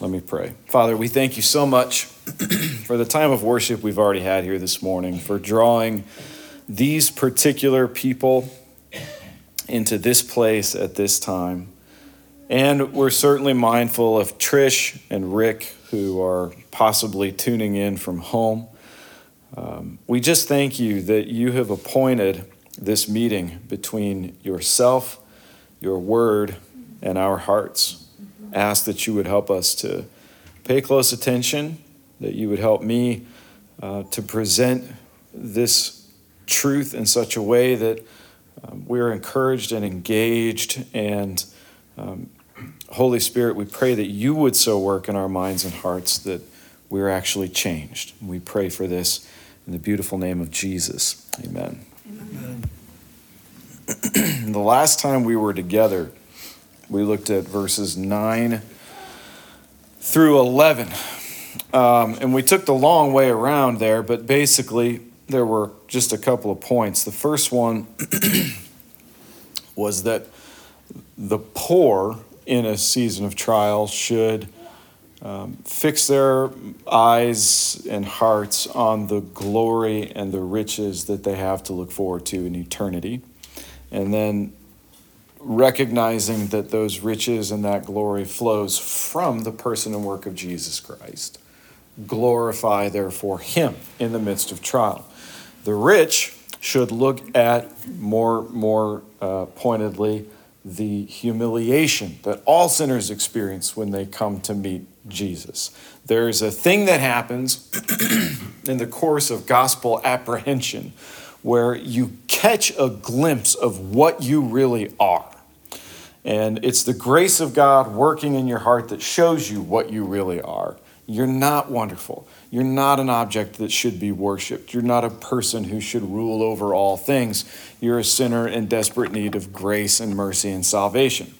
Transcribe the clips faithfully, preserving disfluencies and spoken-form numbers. Let me pray. Father, we thank you so much for the time of worship we've already had here this morning, for drawing these particular people into this place at this time. And we're certainly mindful of Trish and Rick, who are possibly tuning in from home. Um, we just thank you that you have appointed this meeting between yourself, your word, and our hearts. Ask that you would help us to pay close attention, that you would help me uh, to present this truth in such a way that um, we're encouraged and engaged. And um, Holy Spirit, we pray that you would so work in our minds and hearts that we're actually changed. We pray for this in the beautiful name of Jesus. Amen. Amen. The last time we were together, we looked at verses nine through eleven, um, and we took the long way around there, but basically there were just a couple of points. The first one was that the poor in a season of trial should um, fix their eyes and hearts on the glory and the riches that they have to look forward to in eternity, and then recognizing that those riches and that glory flows from the person and work of Jesus Christ. Glorify, therefore, him in the midst of trial. The rich should look at more, more uh, pointedly the humiliation that all sinners experience when they come to meet Jesus. There's a thing that happens in the course of gospel apprehension where you catch a glimpse of what you really are. And it's the grace of God working in your heart that shows you what you really are. You're not wonderful. You're not an object that should be worshiped. You're not a person who should rule over all things. You're a sinner in desperate need of grace and mercy and salvation.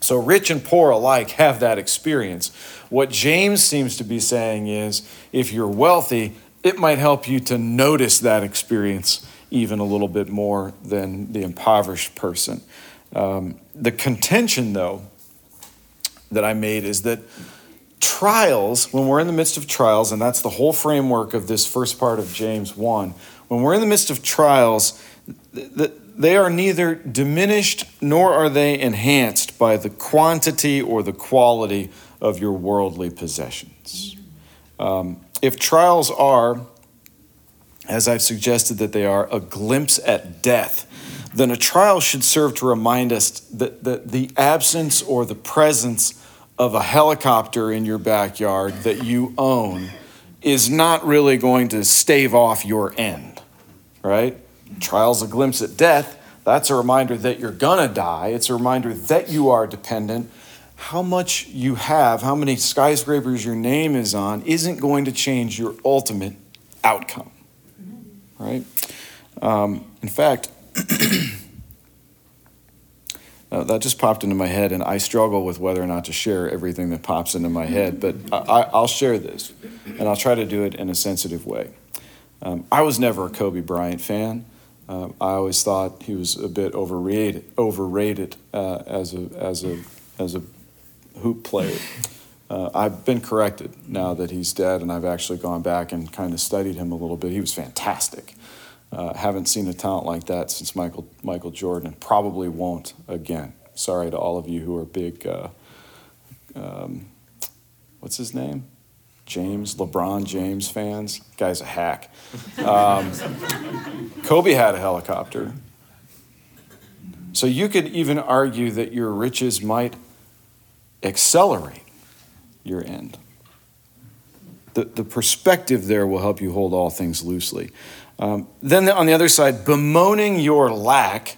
So rich and poor alike have that experience. What James seems to be saying is, if you're wealthy, it might help you to notice that experience even a little bit more than the impoverished person. Um, the contention, though, that I made is that trials, when we're in the midst of trials, and that's the whole framework of this first part of James one, when we're in the midst of trials, they are neither diminished nor are they enhanced by the quantity or the quality of your worldly possessions. Um, If trials are, as I've suggested that they are, a glimpse at death, then a trial should serve to remind us that the absence or the presence of a helicopter in your backyard that you own is not really going to stave off your end, right? Trial's a glimpse at death. That's a reminder that you're gonna die. It's a reminder that you are dependent. How much you have, how many skyscrapers your name is on, isn't going to change your ultimate outcome, right? Um, in fact, uh, that just popped into my head, and I struggle with whether or not to share everything that pops into my head, but I, I, I'll share this, and I'll try to do it in a sensitive way. Um, I was never a Kobe Bryant fan. Uh, I always thought he was a bit overrated, overrated uh, as a as a as a hoop player. Uh, I've been corrected now that he's dead, and I've actually gone back and kind of studied him a little bit. He was fantastic. Uh, haven't seen a talent like that since Michael Michael Jordan, and probably won't again. Sorry to all of you who are big, uh, um, what's his name? James, LeBron James fans. Guy's a hack. Um, Kobe had a helicopter. So you could even argue that your riches might accelerate your end. The, the perspective there will help you hold all things loosely. Um, then on the other side, bemoaning your lack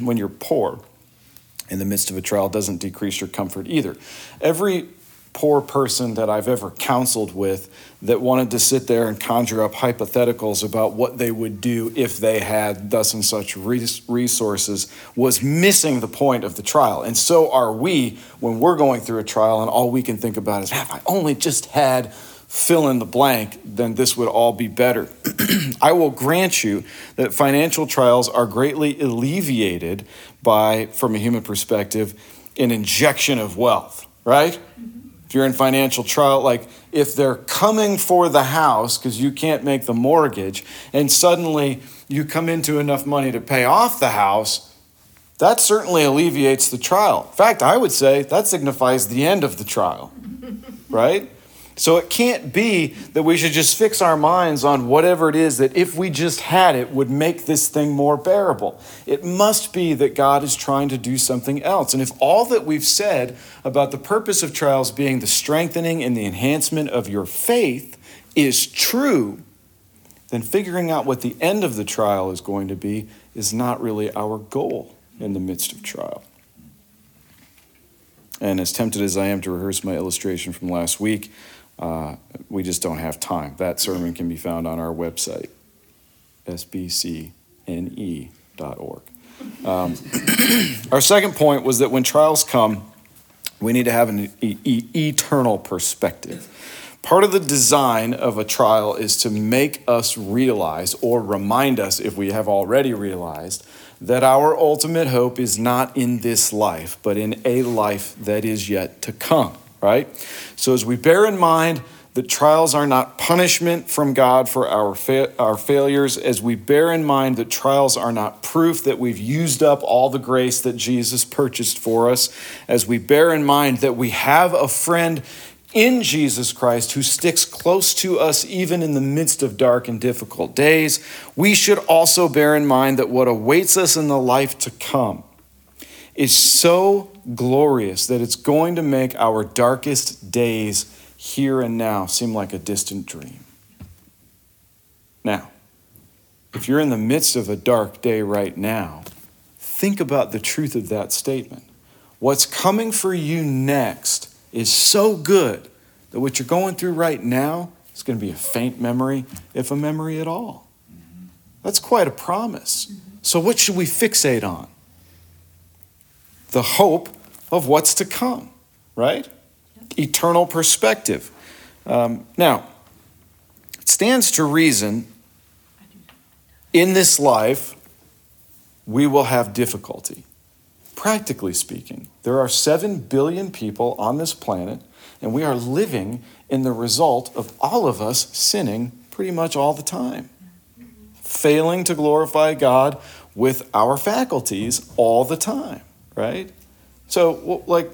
when you're poor in the midst of a trial doesn't decrease your comfort either. Every poor person that I've ever counseled with that wanted to sit there and conjure up hypotheticals about what they would do if they had thus and such resources was missing the point of the trial. And so are we when we're going through a trial and all we can think about is, if I only just had fill in the blank, then this would all be better. I will grant you that financial trials are greatly alleviated by, from a human perspective, an injection of wealth, right? if you're in financial trial, like if they're coming for the house because you can't make the mortgage and suddenly you come into enough money to pay off the house, that certainly alleviates the trial. In fact, I would say that signifies the end of the trial, right? So it can't be that we should just fix our minds on whatever it is that if we just had it would make this thing more bearable. It must be that God is trying to do something else. And if all that we've said about the purpose of trials being the strengthening and the enhancement of your faith is true, then figuring out what the end of the trial is going to be is not really our goal in the midst of trial. And as tempted as I am to rehearse my illustration from last week, Uh, we just don't have time. That sermon can be found on our website, S B C N E dot org. Um, our second point was that when trials come, we need to have an e- e- eternal perspective. Part of the design of a trial is to make us realize or remind us, if we have already realized, that our ultimate hope is not in this life, but in a life that is yet to come. Right? So as we bear in mind that trials are not punishment from God for our fa- our failures, as we bear in mind that trials are not proof that we've used up all the grace that Jesus purchased for us, as we bear in mind that we have a friend in Jesus Christ who sticks close to us even in the midst of dark and difficult days, we should also bear in mind that what awaits us in the life to come is so glorious that it's going to make our darkest days here and now seem like a distant dream. Now, if you're in the midst of a dark day right now, think about the truth of that statement. What's coming for you next is so good that what you're going through right now is going to be a faint memory, if a memory at all. That's quite a promise. So what should we fixate on? The hope of what's to come, right? Yep. Eternal perspective. Um, now, it stands to reason in this life, we will have difficulty. Practically speaking, there are seven billion people on this planet, and we are living in the result of all of us sinning pretty much all the time, failing to glorify God with our faculties all the time. Right? So, like,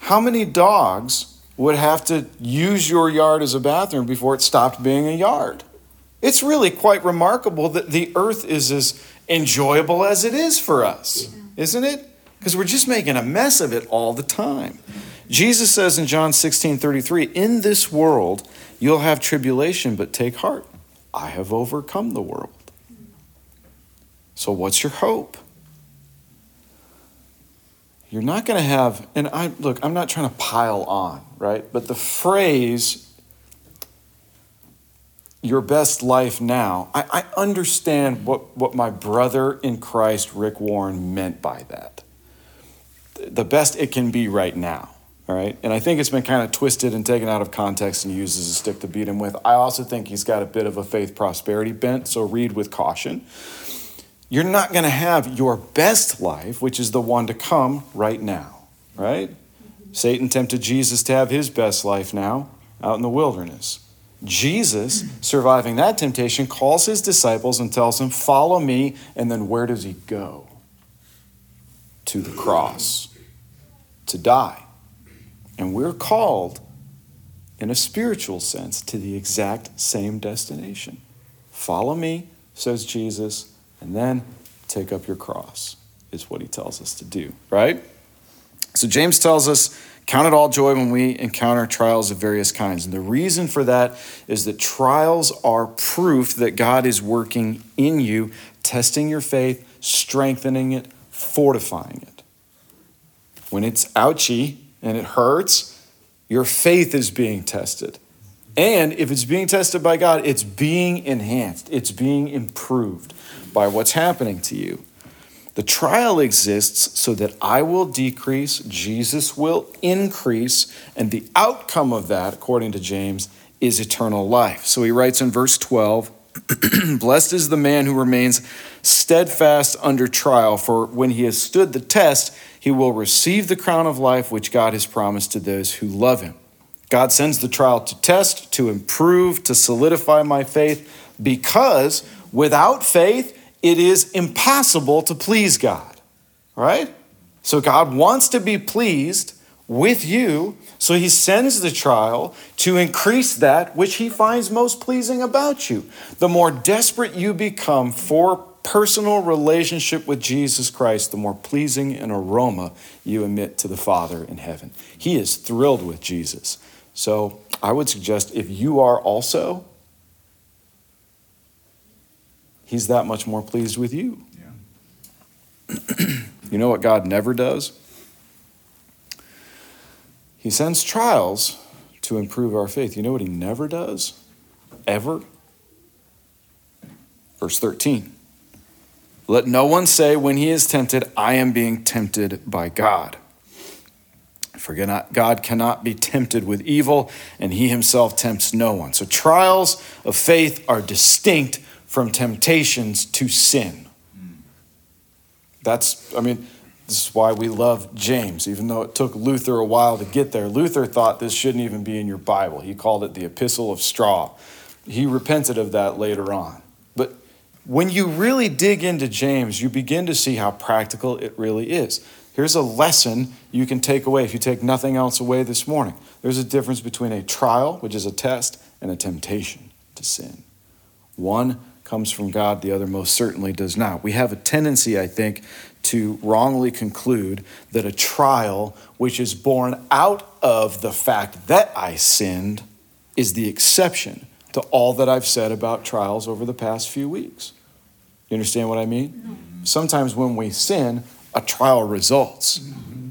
how many dogs would have to use your yard as a bathroom before it stopped being a yard? It's really quite remarkable that the earth is as enjoyable as it is for us, isn't it? Because we're just making a mess of it all the time. Jesus says in John sixteen thirty-three, in this world, you'll have tribulation, but take heart. I have overcome the world. So what's your hope? You're not going to have, and I look, I'm not trying to pile on, right? But the phrase, your best life now, I, I understand what, what my brother in Christ, Rick Warren, meant by that. The best it can be right now, all right? And I think it's been kind of twisted and taken out of context and used as a stick to beat him with. I also think he's got a bit of a faith prosperity bent, so read with caution. You're not going to have your best life, which is the one to come right now, right? Mm-hmm. Satan tempted Jesus to have his best life now out in the wilderness. Jesus, surviving that temptation, calls his disciples and tells them, follow me. And then where does he go? To the cross, to die. And we're called, in a spiritual sense, to the exact same destination. Follow me, says Jesus. And then take up your cross is what he tells us to do, right? So James tells us, count it all joy when we encounter trials of various kinds. And the reason for that is that trials are proof that God is working in you, testing your faith, strengthening it, fortifying it. When it's ouchy and it hurts, your faith is being tested. And if it's being tested by God, it's being enhanced. It's being improved by what's happening to you. The trial exists so that I will decrease, Jesus will increase, and the outcome of that, according to James, is eternal life. So he writes in verse twelve, blessed is the man who remains steadfast under trial, for when he has stood the test, he will receive the crown of life which God has promised to those who love him. God sends the trial to test, to improve, to solidify my faith, because without faith, it is impossible to please God, right? So God wants to be pleased with you, so he sends the trial to increase that which he finds most pleasing about you. The more desperate you become for personal relationship with Jesus Christ, the more pleasing an aroma you emit to the Father in heaven. He is thrilled with Jesus. So I would suggest, if you are also, he's that much more pleased with you. Yeah. You know what God never does? He sends trials to improve our faith. You know what he never does? Ever? Verse thirteen. Let no one say when he is tempted, I am being tempted by God. For God cannot be tempted with evil, and he himself tempts no one. So trials of faith are distinct from temptations to sin. That's, I mean... This is why we love James, even though it took Luther a while to get there. Luther thought this shouldn't even be in your Bible. He called it the Epistle of Straw. He repented of that later on. But when you really dig into James, you begin to see how practical it really is. Here's a lesson you can take away if you take nothing else away this morning. There's a difference between a trial, which is a test, and a temptation to sin. One comes from God, the other most certainly does not. We have a tendency, I think, to wrongly conclude that a trial which is born out of the fact that I sinned is the exception to all that I've said about trials over the past few weeks. You understand what I mean? Mm-hmm. Sometimes when we sin, a trial results. Mm-hmm.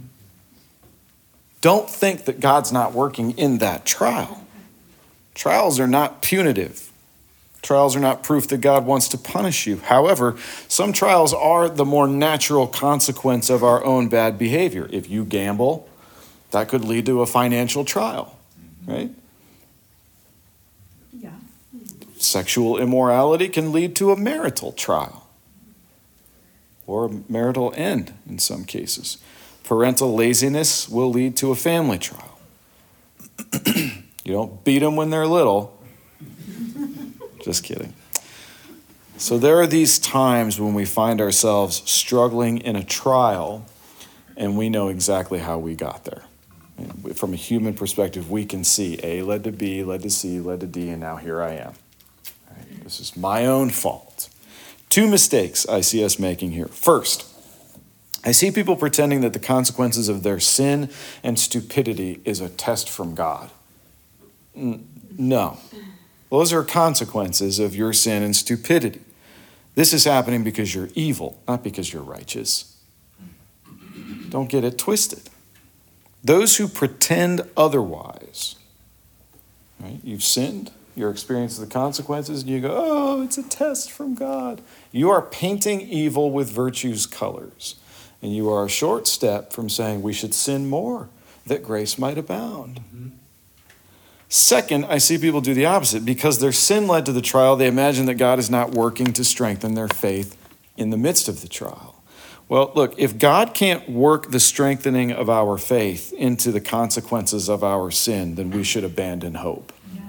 Don't think that God's not working in that trial. Trials are not punitive. Trials are not proof that God wants to punish you. However, some trials are the more natural consequence of our own bad behavior. If you gamble, that could lead to a financial trial, right? Yeah. Sexual immorality can lead to a marital trial or a marital end in some cases. Parental laziness will lead to a family trial. You don't beat them when they're little. Just kidding. So there are these times when we find ourselves struggling in a trial, and we know exactly how we got there. And from a human perspective, we can see A led to B, led to C, led to D, and now here I am. All right, this is my own fault. Two mistakes I see us making here. First, I see people pretending that the consequences of their sin and stupidity is a test from God. N- no. Those are consequences of your sin and stupidity. This is happening because you're evil, not because you're righteous. Don't get it twisted. Those who pretend otherwise, right? You've sinned, you're experiencing the consequences, and you go, oh, it's a test from God. You are painting evil with virtue's colors, and you are a short step from saying we should sin more, that grace might abound. Mm-hmm. Second, I see people do the opposite. Because their sin led to the trial, they imagine that God is not working to strengthen their faith in the midst of the trial. Well, look, if God can't work the strengthening of our faith into the consequences of our sin, then we should abandon hope. Yes.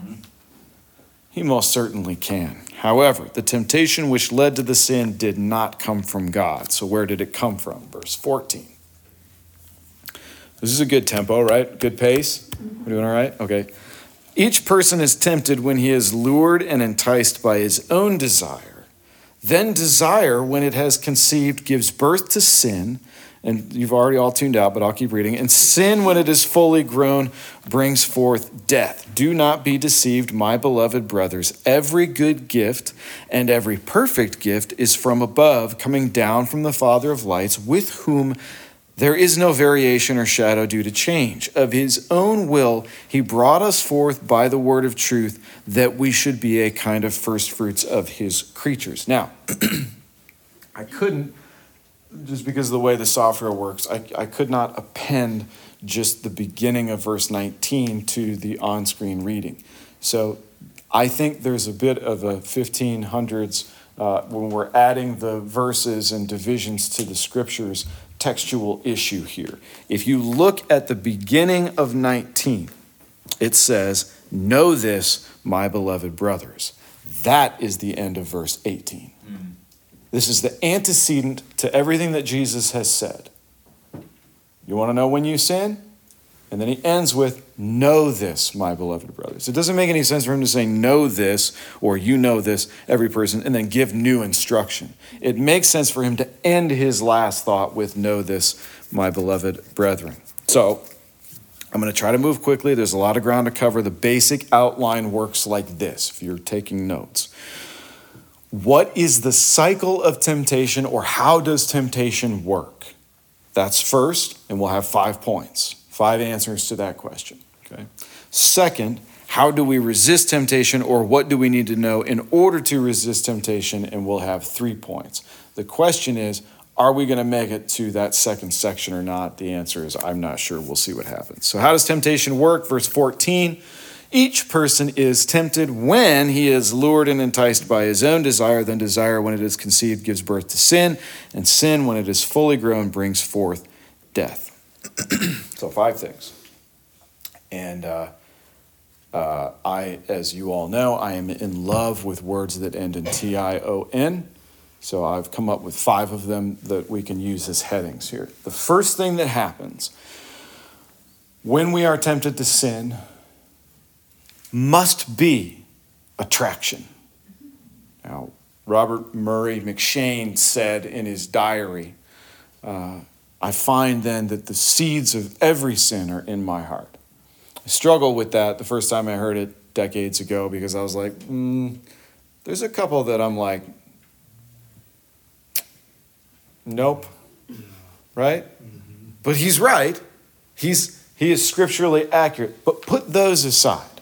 He most certainly can. However, the temptation which led to the sin did not come from God. So where did it come from? Verse fourteen. This is a good tempo, right? Good pace? We're doing all right? Okay. Each person is tempted when he is lured and enticed by his own desire. Then desire, when it has conceived, gives birth to sin. And you've already all tuned out, but I'll keep reading. And sin, when it is fully grown, brings forth death. Do not be deceived, my beloved brothers. Every good gift and every perfect gift is from above, coming down from the Father of lights, with whom there is no variation or shadow due to change. Of his own will, he brought us forth by the word of truth, that we should be a kind of first fruits of his creatures. Now, I couldn't, just because of the way the software works, I, I could not append just the beginning of verse nineteen to the on-screen reading. So I think there's a bit of a fifteen hundreds, uh, when we're adding the verses and divisions to the scriptures, textual issue here. If you look at the beginning of nineteen, it says, "Know this, my beloved brothers." That is the end of verse eighteen. Mm-hmm. This is the antecedent to everything that Jesus has said. You want to know when you sin? And then he ends with, "Know this, my beloved brothers." It doesn't make any sense for him to say, "Know this," or "You know this, every person," and then give new instruction. It makes sense for him to end his last thought with, "Know this, my beloved brethren." So I'm going to try to move quickly. There's a lot of ground to cover. The basic outline works like this, if you're taking notes. What is the cycle of temptation, or how does temptation work? That's first, and we'll have five points. Five answers to that question, okay? Second, how do we resist temptation, or what do we need to know in order to resist temptation? And we'll have three points. The question is, are we going to make it to that second section or not? The answer is, I'm not sure. We'll see what happens. So how does temptation work? Verse fourteen, each person is tempted when he is lured and enticed by his own desire. Then desire, when it is conceived, gives birth to sin. And sin, when it is fully grown, brings forth death. So five things. And uh, uh, I, as you all know, I am in love with words that end in T I O N. So I've come up with five of them that we can use as headings here. The first thing that happens when we are tempted to sin must be attraction. Now, Robert Murray McShane said in his diary, uh, I find then that the seeds of every sin are in my heart. I struggled with that the first time I heard it decades ago, because I was like, mm, there's a couple that I'm like, nope, right? Mm-hmm. But he's right. He's he is scripturally accurate. But put those aside,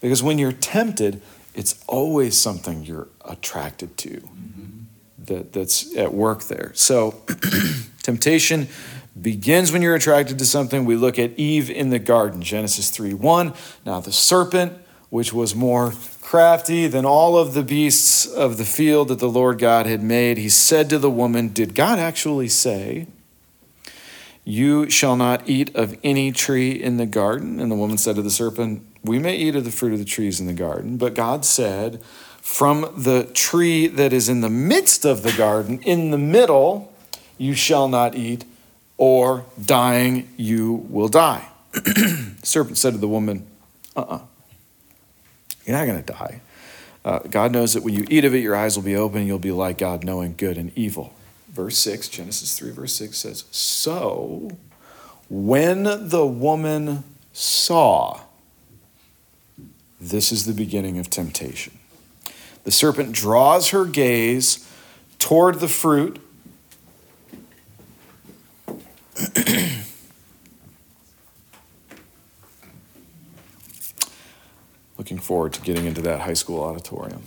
because when you're tempted, it's always something you're attracted to, mm-hmm. that, that's at work there. So temptation begins when you're attracted to something. We look at Eve in the garden, Genesis three one. Now the serpent, which was more crafty than all of the beasts of the field that the Lord God had made, he said to the woman, "Did God actually say, you shall not eat of any tree in the garden?" And the woman said to the serpent, "We may eat of the fruit of the trees in the garden, but God said, from the tree that is in the midst of the garden, in the middle, you shall not eat, or dying you will die." The serpent said to the woman, uh-uh, you're not going to die. Uh, God knows that when you eat of it, your eyes will be open, and you'll be like God, knowing good and evil. Verse six, Genesis three, verse six says, "So when the woman saw," this is the beginning of temptation, "the serpent draws her gaze toward the fruit," looking forward to getting into that high school auditorium.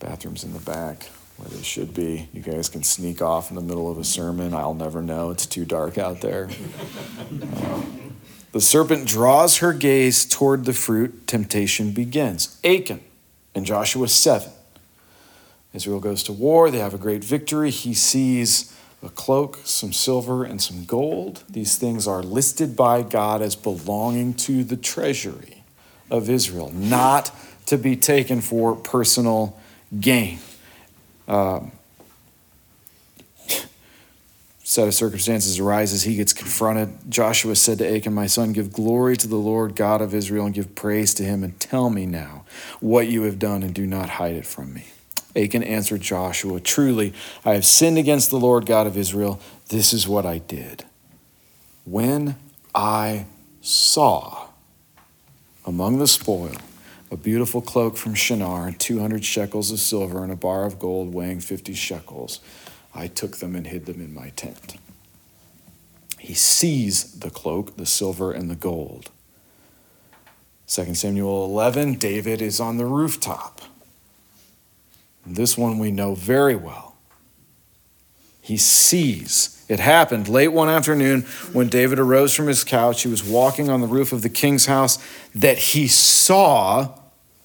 Bathrooms in the back where they should be. You guys can sneak off in the middle of a sermon. I'll never know. It's too dark out there. Uh, the serpent draws her gaze toward the fruit. Temptation begins. Achan in Joshua seven. Israel goes to war. They have a great victory. He sees a cloak, some silver, and some gold. These things are listed by God as belonging to the treasury of Israel, not to be taken for personal gain. Um, set of circumstances arises. He gets confronted. Joshua said to Achan, "My son, give glory to the Lord God of Israel and give praise to him, and tell me now what you have done, and do not hide it from me." Achan answered Joshua, "Truly, I have sinned against the Lord God of Israel. This is what I did. When I saw among the spoil a beautiful cloak from Shinar and two hundred shekels of silver and a bar of gold weighing fifty shekels, I took them and hid them in my tent." He sees the cloak, the silver, and the gold. Second Samuel eleven, David is on the rooftop. This one we know very well. He sees. It happened late one afternoon when David arose from his couch. He was walking on the roof of the king's house, that he saw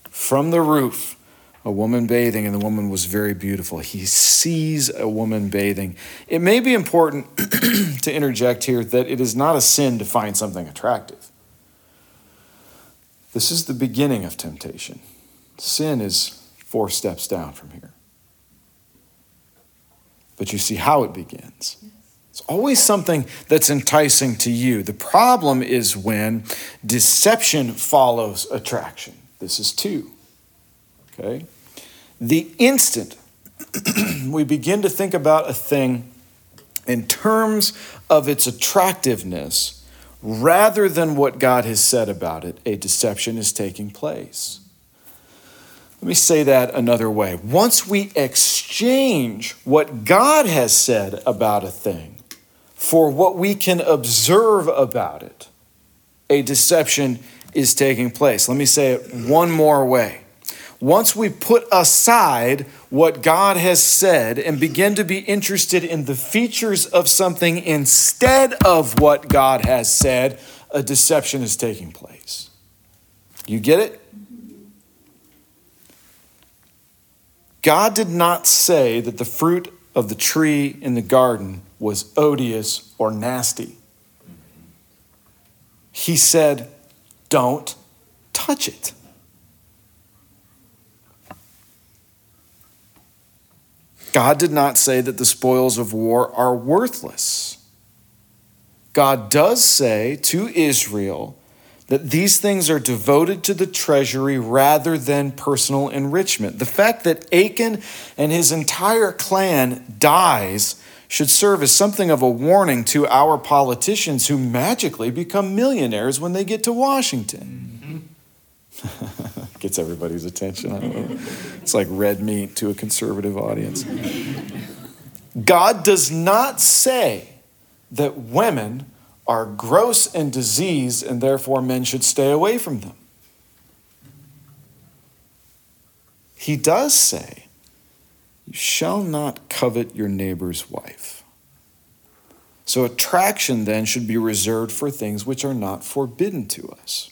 from the roof a woman bathing, and the woman was very beautiful. He sees a woman bathing. It may be important to interject here that it is not a sin to find something attractive. This is the beginning of temptation. Sin is four steps down from here. But you see how it begins. It's always something that's enticing to you. The problem is when deception follows attraction. This is two. Okay? The instant we begin to think about a thing in terms of its attractiveness rather than what God has said about it, a deception is taking place. Let me say that another way. Once we exchange what God has said about a thing for what we can observe about it, a deception is taking place. Let me say it one more way. Once we put aside what God has said and begin to be interested in the features of something instead of what God has said, a deception is taking place. You get it? God did not say that the fruit of the tree in the garden was odious or nasty. He said, don't touch it. God did not say that the spoils of war are worthless. God does say to Israel that these things are devoted to the treasury rather than personal enrichment. The fact that Achan and his entire clan dies should serve as something of a warning to our politicians who magically become millionaires when they get to Washington. Mm-hmm. Gets everybody's attention. I don't know. It's like red meat to a conservative audience. God does not say that women are gross and diseased and therefore men should stay away from them. He does say, you shall not covet your neighbor's wife. So attraction then should be reserved for things which are not forbidden to us.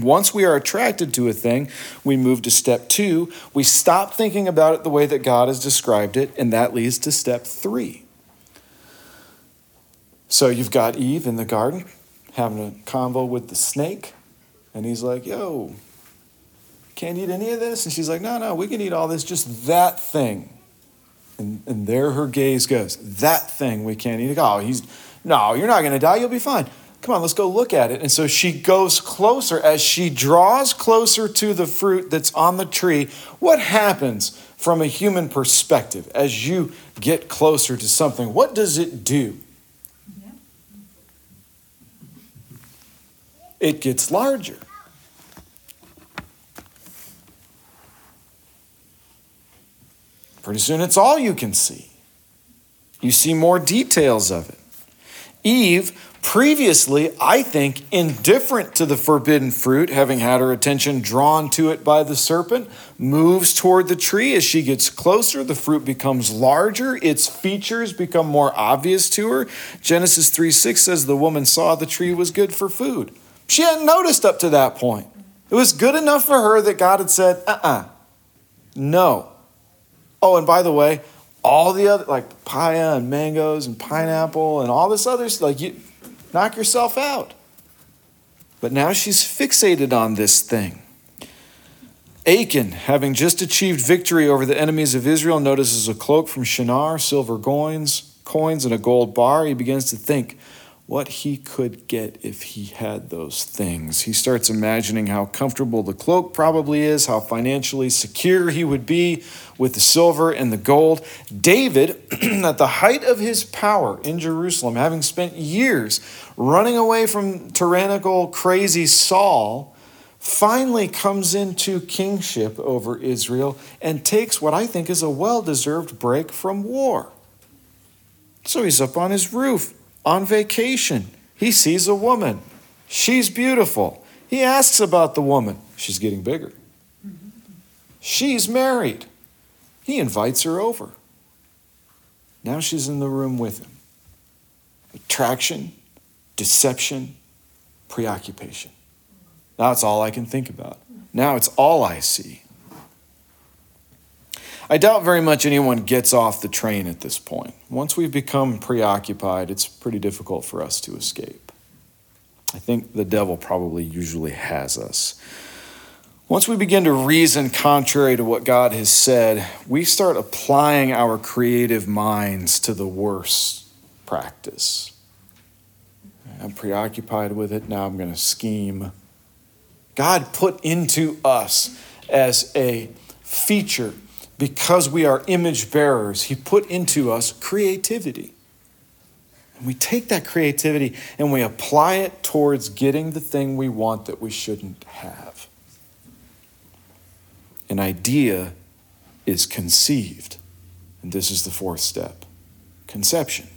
Once we are attracted to a thing, we move to step two. We stop thinking about it the way that God has described it, and that leads to step three. So you've got Eve in the garden having a convo with the snake, and he's like, yo, can't eat any of this? And she's like, no, no, we can eat all this, just that thing. And, and there her gaze goes, that thing we can't eat. Oh, he's, no, you're not going to die, you'll be fine. Come on, let's go look at it. And so she goes closer. As she draws closer to the fruit that's on the tree, what happens from a human perspective as you get closer to something? What does it do? Yeah. It gets larger. Pretty soon it's all you can see. You see more details of it. Eve, previously, I think, indifferent to the forbidden fruit, having had her attention drawn to it by the serpent, moves toward the tree. As she gets closer, the fruit becomes larger. Its features become more obvious to her. Genesis three six says the woman saw the tree was good for food. She hadn't noticed up to that point. It was good enough for her that God had said, uh-uh, no. Oh, and by the way, all the other, like papaya and mangoes and pineapple and all this other stuff, like you, knock yourself out. But now she's fixated on this thing. Achan, having just achieved victory over the enemies of Israel, notices a cloak from Shinar, silver coins, coins, and a gold bar. He begins to think what he could get if he had those things. He starts imagining how comfortable the cloak probably is, how financially secure he would be with the silver and the gold. David, at the height of his power in Jerusalem, having spent years running away from tyrannical, crazy Saul, finally comes into kingship over Israel and takes what I think is a well-deserved break from war. So he's up on his roof. On vacation, he sees a woman. She's beautiful. He asks about the woman. She's getting bigger. She's married. He invites her over. Now she's in the room with him. Attraction, deception, preoccupation. Now it's all I can think about. Now it's all I see. I doubt very much anyone gets off the train at this point. Once we've become preoccupied, it's pretty difficult for us to escape. I think the devil probably usually has us. Once we begin to reason contrary to what God has said, we start applying our creative minds to the worst practice. I'm preoccupied with it. Now I'm going to scheme. God put into us as a feature, because we are image bearers, he put into us creativity. And we take that creativity and we apply it towards getting the thing we want that we shouldn't have. An idea is conceived. And this is the fourth step, conception.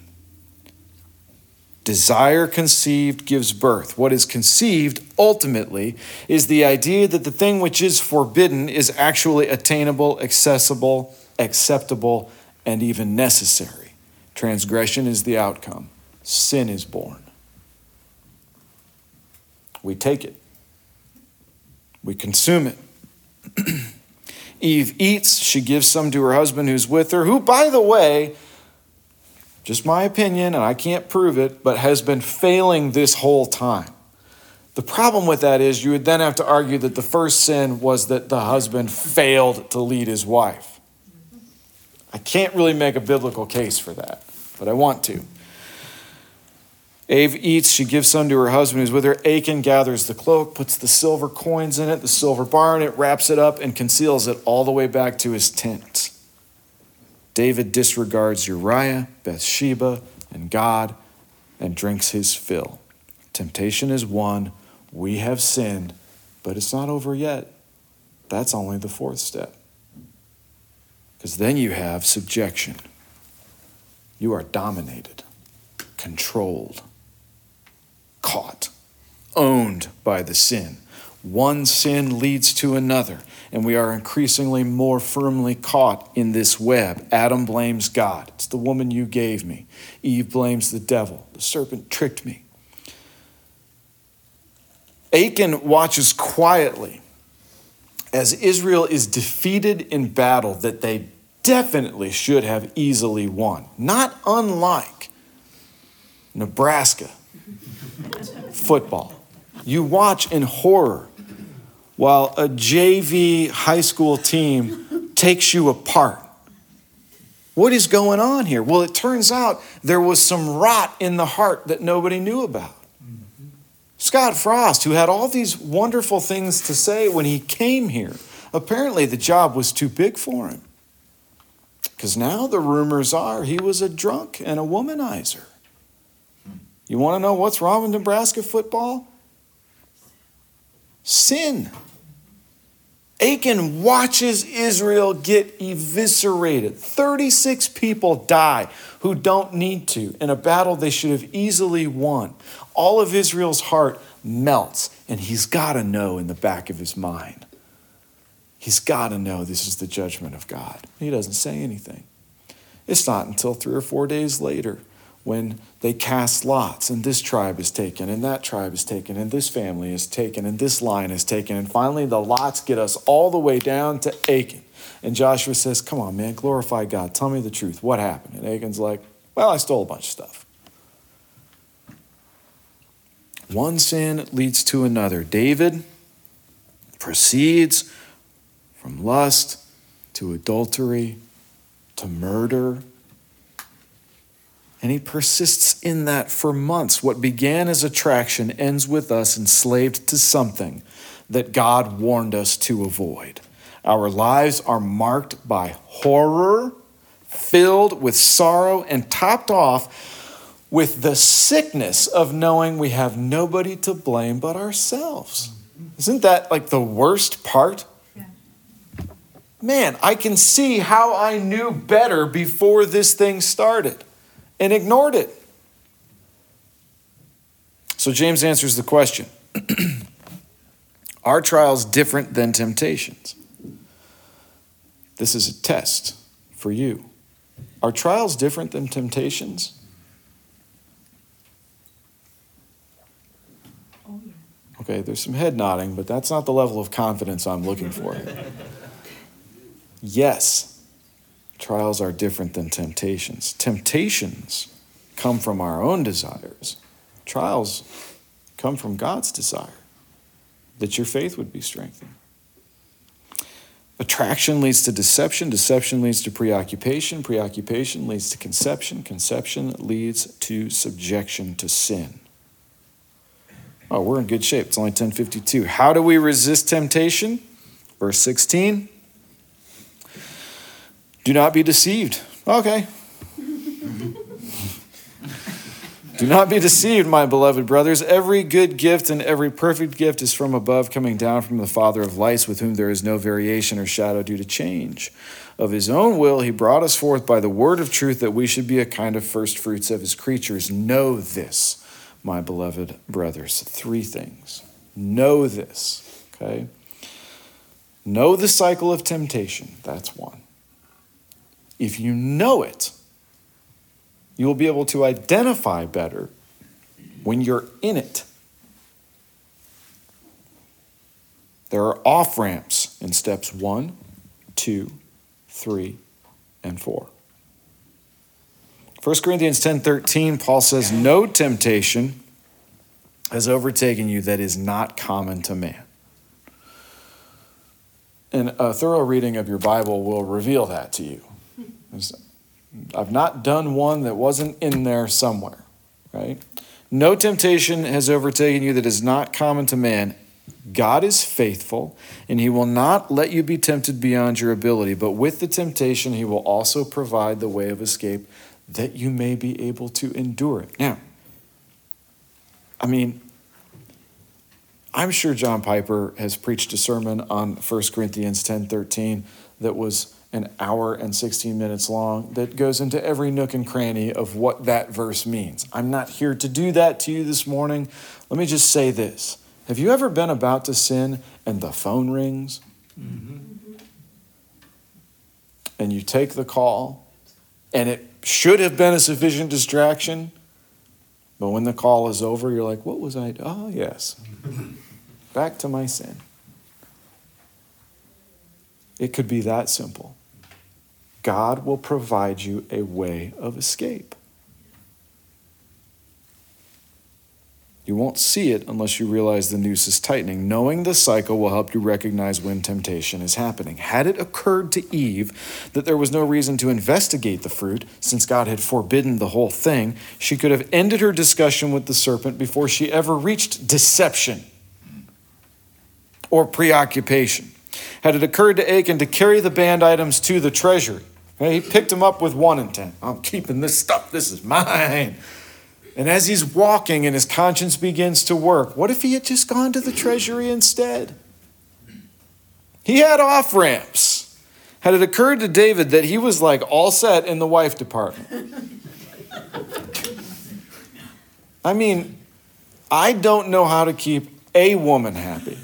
Desire conceived gives birth. What is conceived ultimately is the idea that the thing which is forbidden is actually attainable, accessible, acceptable, and even necessary. Transgression is the outcome. Sin is born. We take it. We consume it. Eve eats. She gives some to her husband who's with her, who, by the way, just my opinion, and I can't prove it, but has been failing this whole time. The problem with that is you would then have to argue that the first sin was that the husband failed to lead his wife. I can't really make a biblical case for that, but I want to. Eve eats, she gives some to her husband who's with her. Achan gathers the cloak, puts the silver coins in it, the silver bar in it, wraps it up, and conceals it all the way back to his tent. David disregards Uriah, Bathsheba, and God, and drinks his fill. Temptation is won. We have sinned, but it's not over yet. That's only the fourth step. Because then you have subjection. You are dominated, controlled, caught, owned by the sin. One sin leads to another, and we are increasingly more firmly caught in this web. Adam blames God. It's the woman you gave me. Eve blames the devil. The serpent tricked me. Achan watches quietly as Israel is defeated in battle that they definitely should have easily won. Not unlike Nebraska football. You watch in horror while a J V high school team takes you apart. What is going on here? Well, it turns out there was some rot in the heart that nobody knew about. Mm-hmm. Scott Frost, who had all these wonderful things to say when he came here, apparently the job was too big for him. Because now the rumors are he was a drunk and a womanizer. You want to know what's wrong with Nebraska football? Sin. Achan watches Israel get eviscerated. thirty-six people die who don't need to in a battle they should have easily won. All of Israel's heart melts, and he's got to know in the back of his mind. He's got to know this is the judgment of God. He doesn't say anything. It's not until three or four days later when they cast lots, and this tribe is taken, and that tribe is taken, and this family is taken, and this line is taken. And finally, the lots get us all the way down to Achan. And Joshua says, come on, man, glorify God. Tell me the truth. What happened? And Achan's like, well, I stole a bunch of stuff. One sin leads to another. David proceeds from lust to adultery to murder. And he persists in that for months. What began as attraction ends with us enslaved to something that God warned us to avoid. Our lives are marked by horror, filled with sorrow, and topped off with the sickness of knowing we have nobody to blame but ourselves. Isn't that like the worst part? Man, I can see how I knew better before this thing started. And ignored it. So James answers the question. Are trials different than temptations? This is a test for you. Are trials different than temptations? Oh, yeah. Okay, there's some head nodding, but that's not the level of confidence I'm looking for. Yes. Trials are different than temptations. Temptations come from our own desires. Trials come from God's desire, that your faith would be strengthened. Attraction leads to deception. Deception leads to preoccupation. Preoccupation leads to conception. Conception leads to subjection to sin. Oh, we're in good shape. It's only ten fifty-two. How do we resist temptation? Verse sixteen. Do not be deceived. Okay. Do not be deceived, my beloved brothers. Every good gift and every perfect gift is from above, coming down from the Father of lights, with whom there is no variation or shadow due to change. Of his own will, he brought us forth by the word of truth, that we should be a kind of first fruits of his creatures. Know this, my beloved brothers. Three things. Know this, okay? Know the cycle of temptation. That's one. If you know it, you will be able to identify better when you're in it. There are off-ramps in steps one, two, three, and four. First Corinthians ten thirteen, Paul says, no temptation has overtaken you that is not common to man. And a thorough reading of your Bible will reveal that to you. There's I've not done one that wasn't in there somewhere, right? No temptation has overtaken you that is not common to man. God is faithful, and he will not let you be tempted beyond your ability. But with the temptation, he will also provide the way of escape, that you may be able to endure it. Now, I mean, I'm sure John Piper has preached a sermon on First Corinthians ten thirteen that was an hour and sixteen minutes long, that goes into every nook and cranny of what that verse means. I'm not here to do that to you this morning. Let me just say this. Have you ever been about to sin and the phone rings? Mm-hmm. And you take the call, and it should have been a sufficient distraction, but when the call is over, you're like, what was I? Oh, yes. Back to my sin. It could be that simple. God will provide you a way of escape. You won't see it unless you realize the noose is tightening. Knowing the cycle will help you recognize when temptation is happening. Had it occurred to Eve that there was no reason to investigate the fruit, since God had forbidden the whole thing, she could have ended her discussion with the serpent before she ever reached deception or preoccupation. Had it occurred to Achan to carry the banned items to the treasury, okay, he picked them up with one intent. I'm keeping this stuff. This is mine. And as he's walking and his conscience begins to work, what if he had just gone to the treasury instead? He had off-ramps. Had it occurred to David that he was like all set in the wife department. I mean, I don't know how to keep a woman happy.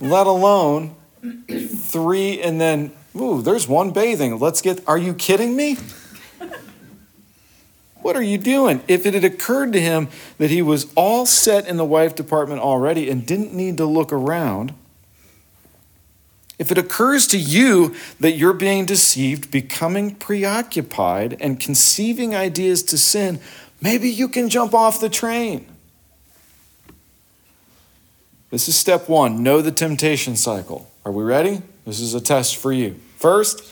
Let alone three, and then, ooh, there's one bathing. Let's get, are you kidding me? What are you doing? If it had occurred to him that he was all set in the wife department already and didn't need to look around, if it occurs to you that you're being deceived, becoming preoccupied, and conceiving ideas to sin, maybe you can jump off the train. This is step one. Know the temptation cycle. Are we ready? This is a test for you. First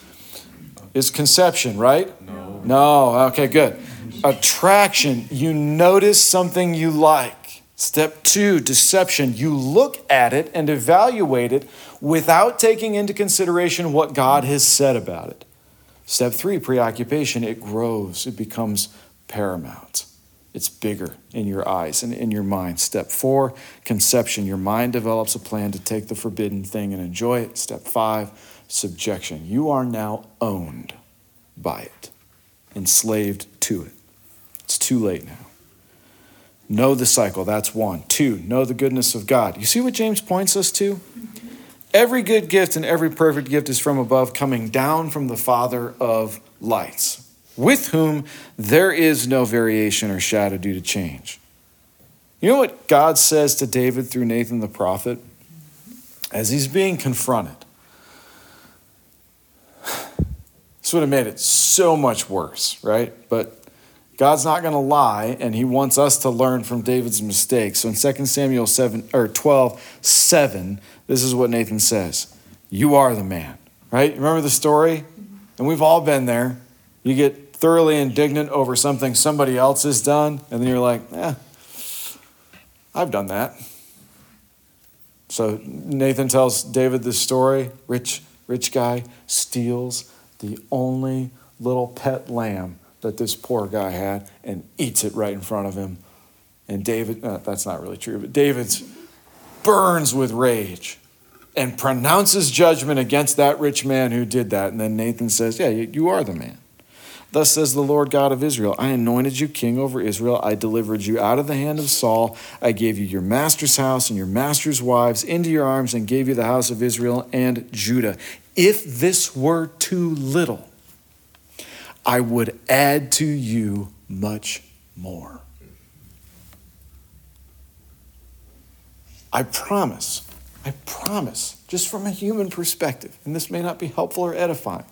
is conception, right? No. No. Okay, good. Attraction. You notice something you like. Step two, deception. You look at it and evaluate it without taking into consideration what God has said about it. Step three, preoccupation. It grows. It becomes paramount. It's bigger in your eyes and in your mind. Step four, conception. Your mind develops a plan to take the forbidden thing and enjoy it. Step five, subjection. You are now owned by it, enslaved to it. It's too late now. Know the cycle. That's one. Two, know the goodness of God. You see what James points us to? Every good gift and every perfect gift is from above, coming down from the Father of lights, with whom there is no variation or shadow due to change. You know what God says to David through Nathan the prophet as he's being confronted? This would have made it so much worse, right? But God's not going to lie, and he wants us to learn from David's mistakes. So in Second Samuel seven, or twelve, seven, this is what Nathan says. You are the man, right? Remember the story? And we've all been there. You get thoroughly indignant over something somebody else has done, and then you're like, eh, I've done that. So Nathan tells David this story. Rich, rich guy steals the only little pet lamb that this poor guy had and eats it right in front of him. And David, uh, that's not really true, but David burns with rage and pronounces judgment against that rich man who did that. And then Nathan says, yeah, you are the man. Thus says the Lord God of Israel, I anointed you king over Israel. I delivered you out of the hand of Saul. I gave you your master's house and your master's wives into your arms and gave you the house of Israel and Judah. If this were too little, I would add to you much more. I promise, I promise, just from a human perspective, and this may not be helpful or edifying,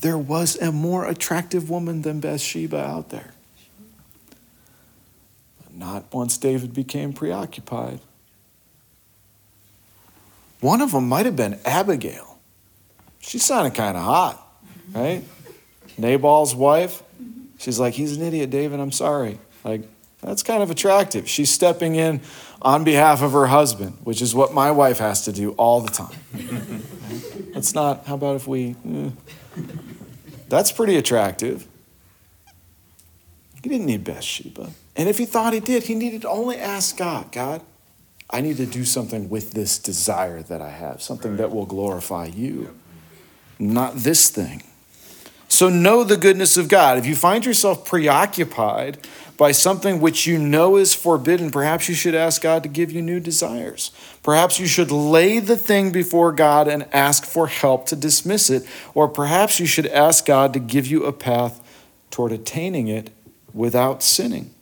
there was a more attractive woman than Bathsheba out there. But not once David became preoccupied. One of them might have been Abigail. She sounded kind of hot, right? Nabal's wife. She's like, he's an idiot, David, I'm sorry. Like, that's kind of attractive. She's stepping in on behalf of her husband, which is what my wife has to do all the time. That's not, how about if we... Eh. That's pretty attractive. He didn't need Bathsheba. And if he thought he did, he needed only ask God, God, I need to do something with this desire that I have, something right. that will glorify you, yep. not this thing. So know the goodness of God. If you find yourself preoccupied by something which you know is forbidden, perhaps you should ask God to give you new desires. Perhaps you should lay the thing before God and ask for help to dismiss it. Or perhaps you should ask God to give you a path toward attaining it without sinning.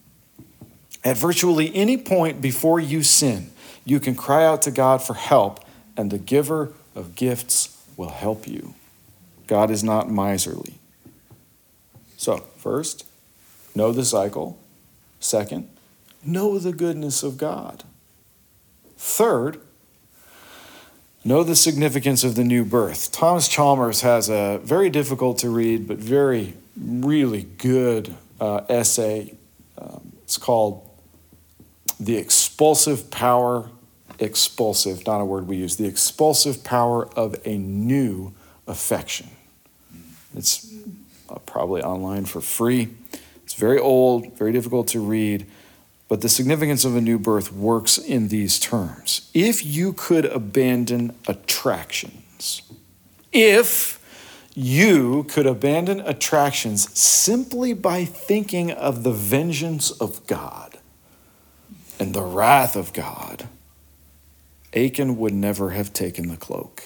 At virtually any point before you sin, you can cry out to God for help, and the giver of gifts will help you. God is not miserly. So, first, know the cycle. Second, know the goodness of God. Third, know the significance of the new birth. Thomas Chalmers has a very difficult to read, but very, really good uh, essay. Um, it's called The Expulsive Power, expulsive, not a word we use, The Expulsive Power of a New Affection. It's probably online for free. It's very old, very difficult to read, but the significance of a new birth works in these terms. If you could abandon attractions, if you could abandon attractions simply by thinking of the vengeance of God and the wrath of God, Achan would never have taken the cloak.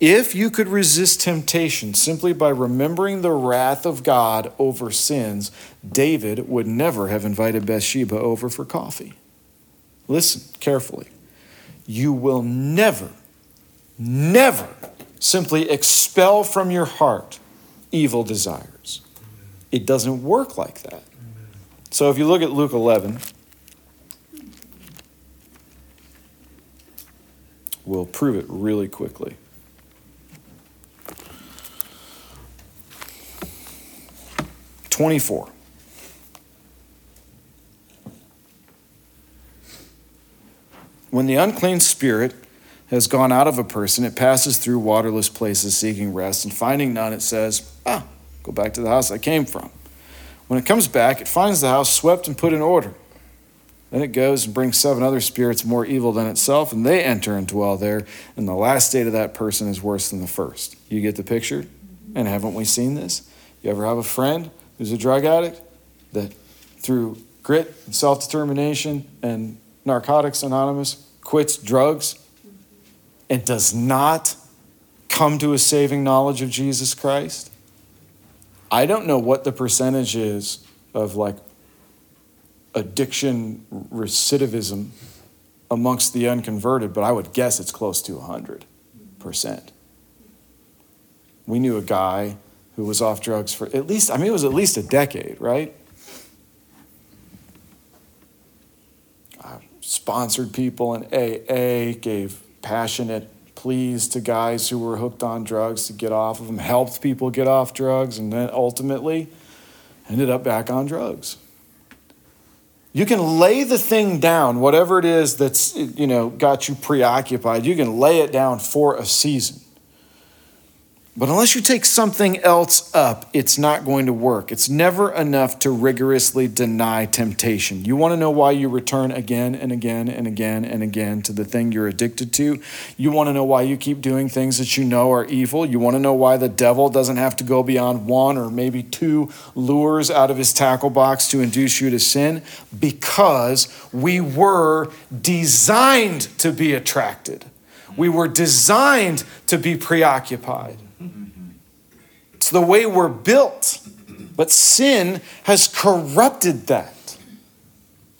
If you could resist temptation simply by remembering the wrath of God over sins, David would never have invited Bathsheba over for coffee. Listen carefully. You will never, never simply expel from your heart evil desires. It doesn't work like that. So if you look at Luke eleven, we'll prove it really quickly. twenty-four. When the unclean spirit has gone out of a person, it passes through waterless places seeking rest, and finding none, it says, ah, go back to the house I came from. When it comes back, it finds the house swept and put in order. Then it goes and brings seven other spirits more evil than itself, and they enter and dwell there, and the last state of that person is worse than the first. You get the picture? And haven't we seen this? You ever have a friend who's a drug addict that through grit and self-determination and Narcotics Anonymous quits drugs and does not come to a saving knowledge of Jesus Christ? I don't know what the percentage is of like addiction recidivism amongst the unconverted, but I would guess it's close to one hundred percent. We knew a guy who was off drugs for at least, I mean, it was at least a decade, right? I sponsored people in A A, gave passionate pleas to guys who were hooked on drugs to get off of them, helped people get off drugs, and then ultimately ended up back on drugs. You can lay the thing down, whatever it is that's, you know, got you preoccupied, you can lay it down for a season. But unless you take something else up, it's not going to work. It's never enough to rigorously deny temptation. You want to know why you return again and again and again and again to the thing you're addicted to. You want to know why you keep doing things that you know are evil. You want to know why the devil doesn't have to go beyond one or maybe two lures out of his tackle box to induce you to sin. Because we were designed to be attracted. We were designed to be preoccupied. It's the way we're built, but sin has corrupted that.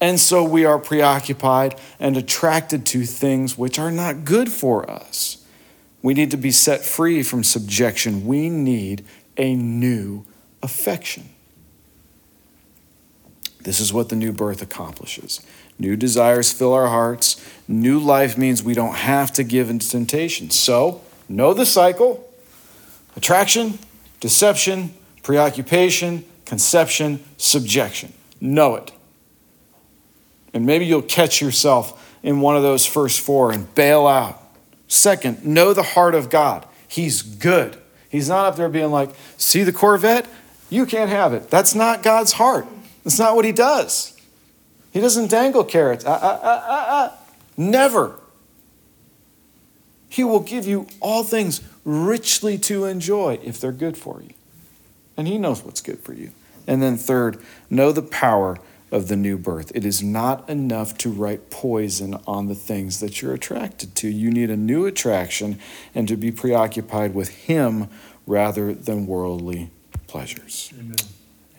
And so we are preoccupied and attracted to things which are not good for us. We need to be set free from subjection. We need a new affection. This is what the new birth accomplishes. New desires fill our hearts. New life means we don't have to give in to temptation. So, know the cycle. Attraction, deception, preoccupation, conception, subjection. Know it. And maybe you'll catch yourself in one of those first four and bail out. Second, know the heart of God. He's good. He's not up there being like, see the Corvette? You can't have it. That's not God's heart. That's not what he does. He doesn't dangle carrots. Uh, uh, uh, uh, uh. Never. He will give you all things richly to enjoy if they're good for you. And he knows what's good for you. And then third, know the power of the new birth. It is not enough to write poison on the things that you're attracted to. You need a new attraction and to be preoccupied with him rather than worldly pleasures. Amen.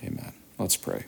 Amen. Let's pray.